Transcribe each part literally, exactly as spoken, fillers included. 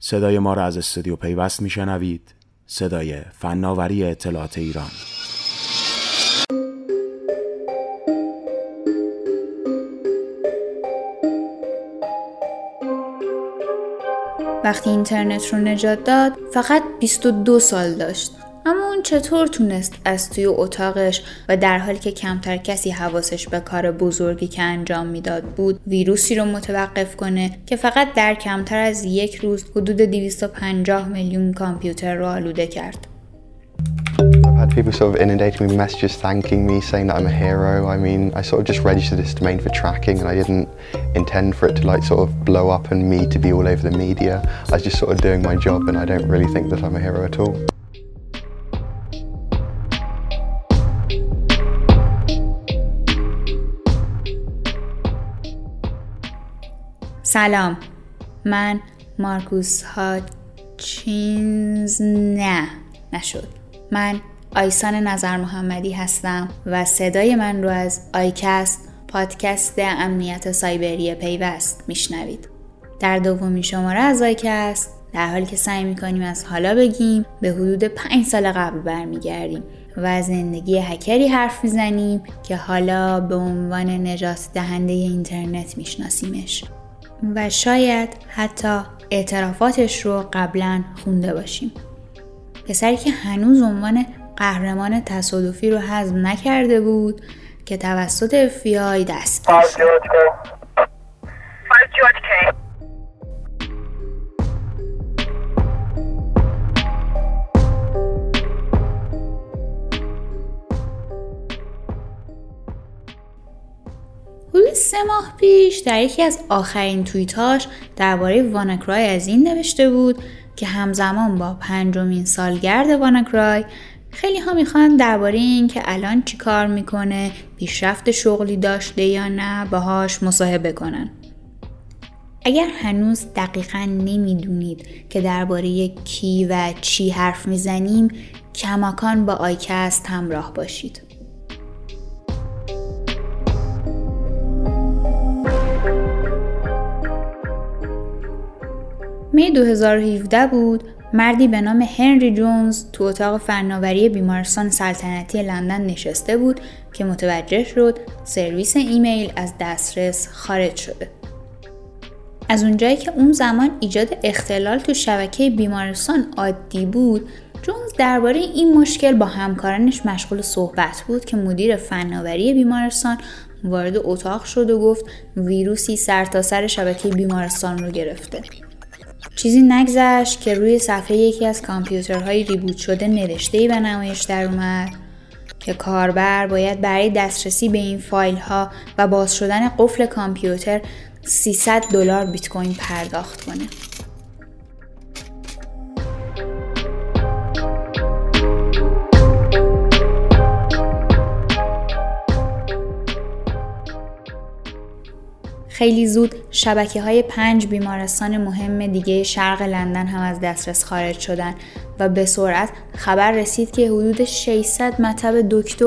صدای ما را از استودیو پیوست میشنوید، صدای فناوری اطلاعات ایران. وقتی اینترنت رو نجات داد فقط بیست و دو سال داشت، اما اون چطور تونست از توی اتاقش و در حالی که کمتر کسی حواسش به کار بزرگی که انجام میداد بود ویروسی رو متوقف کنه که فقط در کمتر از یک روز حدود دویست و پنجاه میلیون کامپیوتر رو آلوده کرد؟ I've had people sort of inundating me with messages thanking me, saying that I'm a hero. I mean, I sort of just registered this domain for tracking and I didn't intend for it to like sort of blow up and me to be all over the media. I was just sort of doing my job and I don't really think that I'm a hero at all. سلام، من مارکوس هاتچینز نه نشد. من آیسان نظرمحمدی هستم و صدای من رو از آیکست، پادکست امنیت سایبری پیوست میشنوید. در دومین شماره از آیکست، در حالی که سعی میکنیم از حالا بگیم، به حدود پنج سال قبل برمیگردیم و از زندگی هکری حرف میزنیم که حالا به عنوان نجات دهنده اینترنت میشناسیمش و شاید حتی اعترافاتش رو قبلا خونده باشیم. پسری که هنوز عنوان قهرمان تصادفی رو هضم نکرده بود که توسط اف بی آی دستگیر شد. حدود سه ماه پیش در یکی از آخرین توییتاش درباره واناکرای از این نوشته بود که همزمان با پنجمین سالگرد واناکرای خیلی ها میخوان درباره این که الان چی کار میکنه، پیشرفت شغلی داشته یا نه، باهاش مصاحبه کنن. اگر هنوز دقیقاً نمیدونید که درباره کی و چی حرف میزنیم، کماکان با آیکست همراه باشید. می دو هزار و هفده بود، مردی به نام هنری جونز تو اتاق فناوری بیمارستان سلطنتی لندن نشسته بود که متوجه شد سرویس ایمیل از دسترس خارج شده. از اونجایی که اون زمان ایجاد اختلال تو شبکه بیمارستان عادی بود، جونز درباره این مشکل با همکارانش مشغول صحبت بود که مدیر فناوری بیمارستان وارد اتاق شد و گفت ویروسی سرتاسر شبکه بیمارستان رو گرفته. چیزی نگذشت که روی صفحه یکی از کامپیوترهای ریبوت شده نوشته‌ای به نمایش در اومد که کاربر باید برای دسترسی به این فایل‌ها و باز شدن قفل کامپیوتر سیصد دلار بیت کوین پرداخت کنه. خیلی زود شبکه‌های پنج بیمارستان مهم دیگه شرق لندن هم از دسترس خارج شدن و به سرعت خبر رسید که حدود ششصد مطب دکتر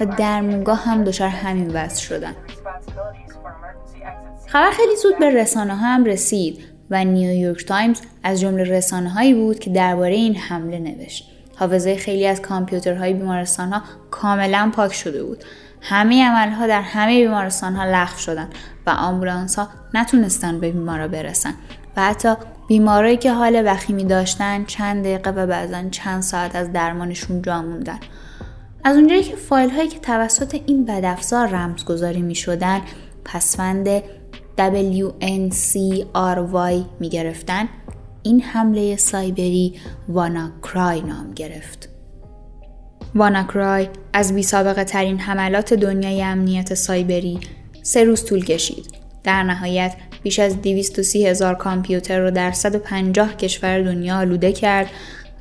و درمونگاه هم دچار همین وضع شدن. خبر خیلی زود به رسانه ها هم رسید و نیویورک تایمز از جمله رسانه هایی بود که درباره این حمله نوشت. حافظه خیلی از کامپیوترهای بیمارستان ها کاملا پاک شده بود. همه عملها در همه بیمارستان ها لغو شدن و آمبولانس ها نتونستن به بیمارا برسن و حتی بیمارایی که حال وخیمی داشتن چند دقیقه و بعضاً چند ساعت از درمانشون جا موندن. از اونجایی که فایل هایی که توسط این بدافزار رمزگذاری می شدن پسوند دبلیو ان سی آر وای می گرفتن، این حمله سایبری واناکرای نام گرفت. واناکرای از بی سابقه ترین حملات دنیای امنیت سایبری سه روز طول کشید. در نهایت بیش از دویست و سی هزار کامپیوتر رو در صد و پنجاه کشور دنیا آلوده کرد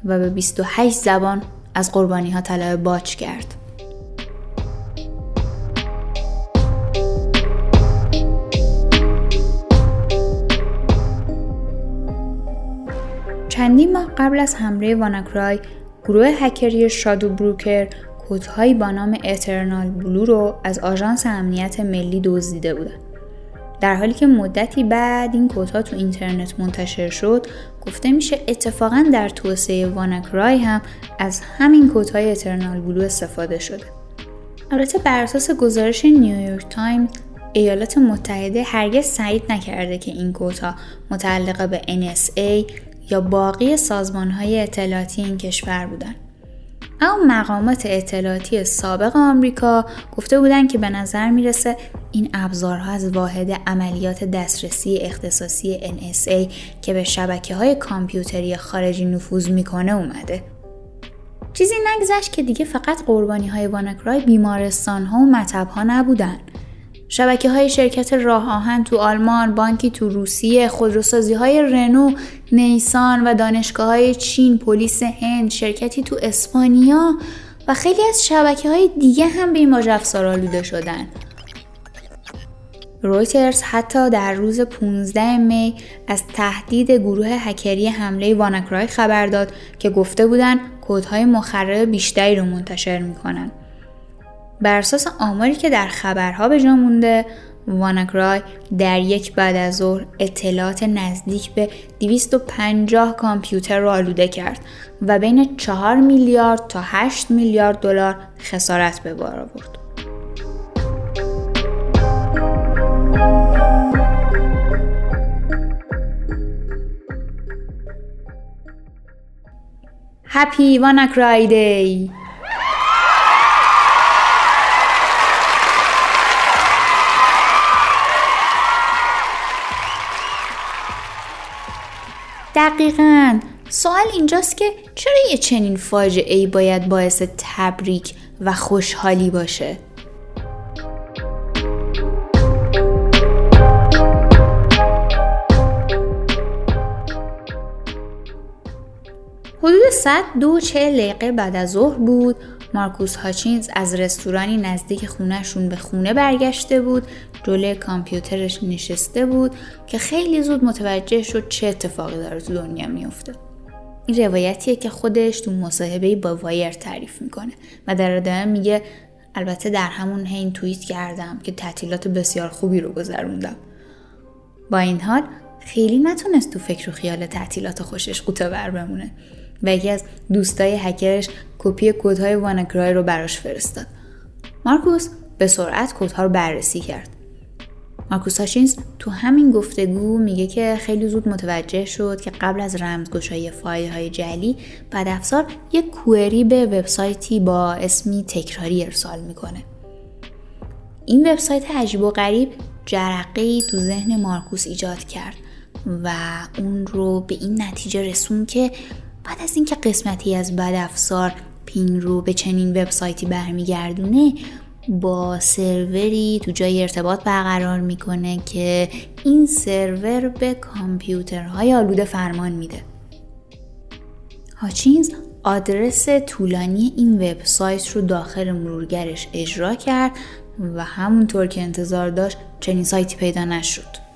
و به بیست و هشت زبان از قربانی ها طلای باج کرد. چندین ماه قبل از حمله واناکرای، گروه هکری شادو بروکر کدهایی با نام اترنال بلو رو از آژانس امنیت ملی دزدیده بودند. در حالی که مدتی بعد این کدها تو اینترنت منتشر شد، گفته میشه اتفاقاً در توسعه واناکرای هم از همین کدهای اترنال بلو استفاده شده. البته بر اساس گزارش نیویورک تایمز، ایالات متحده هرگز سعی نکرده که این کدها متعلق به ان اس ای یا باقی سازمان‌های اطلاعاتی این کشور بودن. اما مقامات اطلاعاتی سابق آمریکا گفته بودن که به نظر میرسه این ابزارها از واحد عملیات دسترسی اختصاصی ان اس ای که به شبکه‌های کامپیوتری خارجی نفوذ میکنه اومده. چیزی نگذشت که دیگه فقط قربانی‌های واناکرای بیمارستان‌ها و مطب‌ها نبودن. شبکه‌های شرکت راه آهن تو آلمان، بانکی تو روسیه، خودروسازی‌های رنو، نیسان و دانشگاه‌های چین، پلیس هند، شرکتی تو اسپانیا و خیلی از شبکه‌های دیگه هم به این ماجراافسار آلوده شدن. رویترز حتی در روز پانزده می از تهدید گروه هکری حمله واناکرای خبر داد که گفته بودن کدهای مخرب بیشتری رو منتشر می‌کنن. بر اساس آماری که در خبرها به جا مونده، واناکرای در یک بعد از ظهر اطلاعات نزدیک به دویست و پنجاه کامپیوتر را آلوده کرد و بین چهار میلیارد تا هشت میلیارد دلار خسارت به بار آورد. هپی واناکرای دی! دقیقاً سوال اینجاست که چرا یه چنین فاجعه‌ای باید باعث تبریک و خوشحالی باشه؟ حدود ساعت دو و چهل دقیقه بعد از ظهر بود. مارکوس هاچینز از رستورانی نزدیک خونهشون به خونه برگشته بود، جلوی کامپیوترش نشسته بود که خیلی زود متوجه شد چه اتفاقی داره تو دنیا میفته. این روایتیه که خودش تو مصاحبه‌ای با وایر تعریف میکنه و در ادامه میگه البته در همون حین توییت کردم که تعطیلات بسیار خوبی رو گذروندم. با این حال خیلی نتونست تو فکر و خیال تعطیلات خوشش قوطه بر بمونه و یکی از دوستای هکرش کپی کدهای واناکرای رو براش فرستاد. مارکوس به سرعت کدها رو بررسی کرد. مارکوس هاچینز تو همین گفتگو میگه که خیلی زود متوجه شد که قبل از رمزگشایی فایل‌های جعلی، بدافزار یک کوئری به وبسایتی با اسمی تکراری ارسال میکنه. این وبسایت عجیب و غریب جرقه‌ای تو ذهن مارکوس ایجاد کرد و اون رو به این نتیجه رسون که بعد از اینکه قسمتی از بدافزار پینگ رو به چنین وبسایتی برمیگردونه، با سروری تو جای ارتباط برقرار میکنه که این سرور به کامپیوترهای آلوده فرمان میده. هاچینز آدرس طولانی این وبسایت رو داخل مرورگرش اجرا کرد و همونطور که انتظار داشت چنین سایتی پیدا نشد.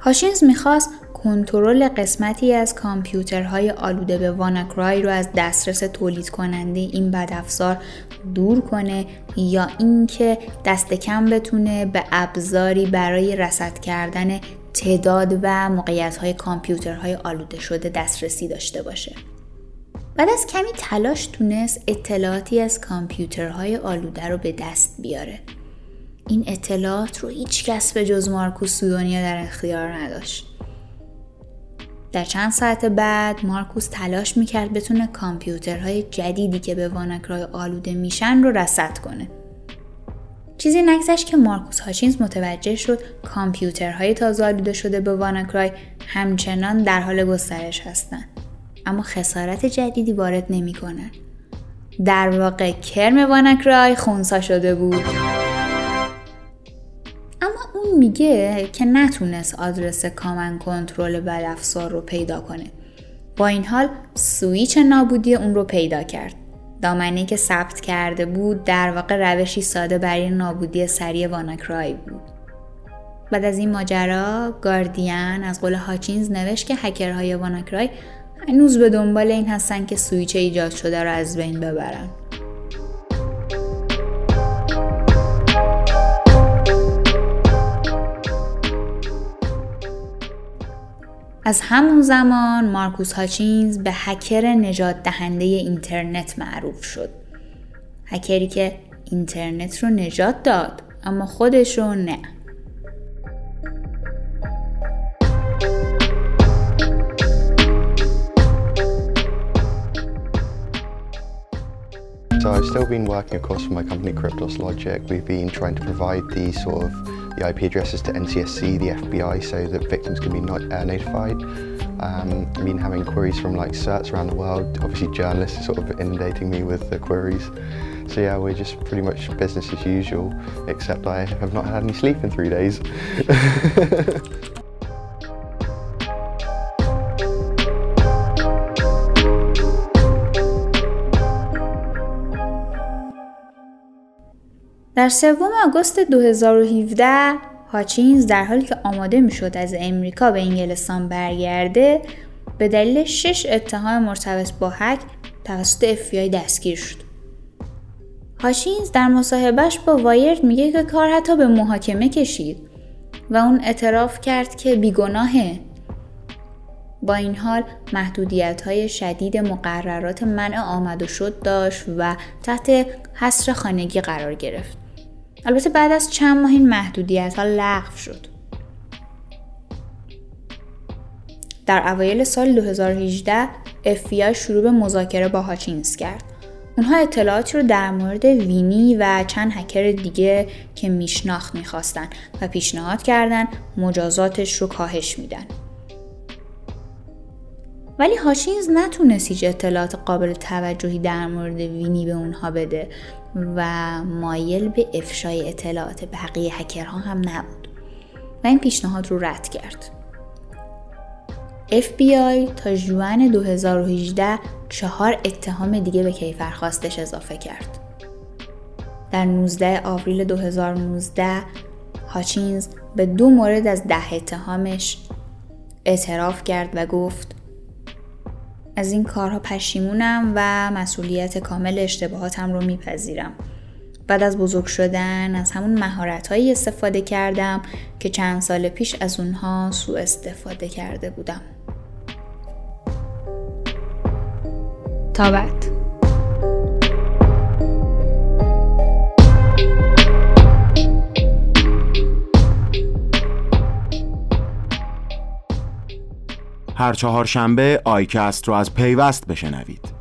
هاچینز میخواست کنترل قسمتی از کامپیوترهای آلوده به واناکرای رو از دسترس تولید کننده این بدافزار دور کنه یا اینکه دست کم بتونه به ابزاری برای رصد کردن تعداد و موقعیت‌های کامپیوترهای آلوده شده دسترسی داشته باشه. بعد از کمی تلاش تونست اطلاعاتی از کامپیوترهای آلوده رو به دست بیاره. این اطلاعات رو هیچ کس به جز مارکوس تو دنیا در اختیار نداشت. در چند ساعت بعد مارکوس تلاش میکرد بتونه کامپیوترهای جدیدی که به واناکرای آلوده میشن رو رصد کنه. چیزی نگذشت که مارکوس هاچینز متوجه شد کامپیوترهای تازه آلوده شده به واناکرای همچنان در حال گسترش هستن، اما خسارت جدیدی وارد نمیکنن. در واقع کرم واناکرای خونسا شده بود. میگه که نتونست آدرس کامن کنترل بدافزار رو پیدا کنه. با این حال سویچ نابودی اون رو پیدا کرد. دامنه‌ای که ثبت کرده بود در واقع روشی ساده برای نابودی سریع واناکرای بود. بعد از این ماجرا، گاردین از قول هاچینز نوشت که هکرهای واناکرای هنوز به دنبال این هستن که سویچ ایجاد شده رو از بین ببرن. از همون زمان مارکوس هاچینز به هکر نجات دهنده اینترنت معروف شد. هکری که اینترنت رو نجات داد اما خودش رو نه. So I've still been working, of course, for my company Cryptos Logic. We've been trying to provide the sort of the I P addresses to N C S C, the F B I, so that victims can be not, uh, notified. Um, I've been having queries from like certs around the world. Obviously, journalists are sort of inundating me with the queries. So yeah, we're just pretty much business as usual, except I have not had any sleep in three days. در سوم آگوست دو هزار و هفده هاچینز در حالی که آماده میشد از امریکا به انگلستان برگرده به دلیل شش اتهام مرتبط با هک توسط اف بی آی دستگیر شد. هاچینز در مصاحبهش با وایرد میگه که کار حتی به محاکمه کشید و اون اعتراف کرد که بیگناهه. با این حال محدودیت‌های شدید مقررات منع آمد و شد داشت و تحت حصر خانگی قرار گرفت. البته بعد از چند ماه این محدودیت‌ها لغو شد. در اوایل سال دو هزار و هجده اف بی آی شروع به مذاکره با هاچینز کرد. اونها اطلاعاتی رو در مورد وینی و چند هکر دیگه که میشناخت میخواستن و پیشنهاد کردن مجازاتش رو کاهش میدن. ولی هاچینز نتونست هیچ اطلاعات قابل توجهی در مورد وینی به اونها بده و مایل به افشای اطلاعات بقیه هکرها هم نبود و این پیشنهاد رو رد کرد. اف بی آی تا ژوئن دو هزار و هجده چهار اتهام دیگه به کیفرخواستش اضافه کرد. در نوزدهم آوریل دو هزار و نوزده هاچینز به دو مورد از ده اتهامش اعتراف کرد و گفت از این کارها پشیمونم و مسئولیت کامل اشتباهاتم رو میپذیرم. بعد از بزرگ شدن از همون مهارت‌هایی استفاده کردم که چند سال پیش از اونها سوء استفاده کرده بودم. تا بعد. هر چهارشنبه آیکست رو از پیوست بشنوید.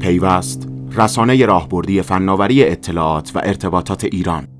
پیوست، رسانه راهبردی فناوری اطلاعات و ارتباطات ایران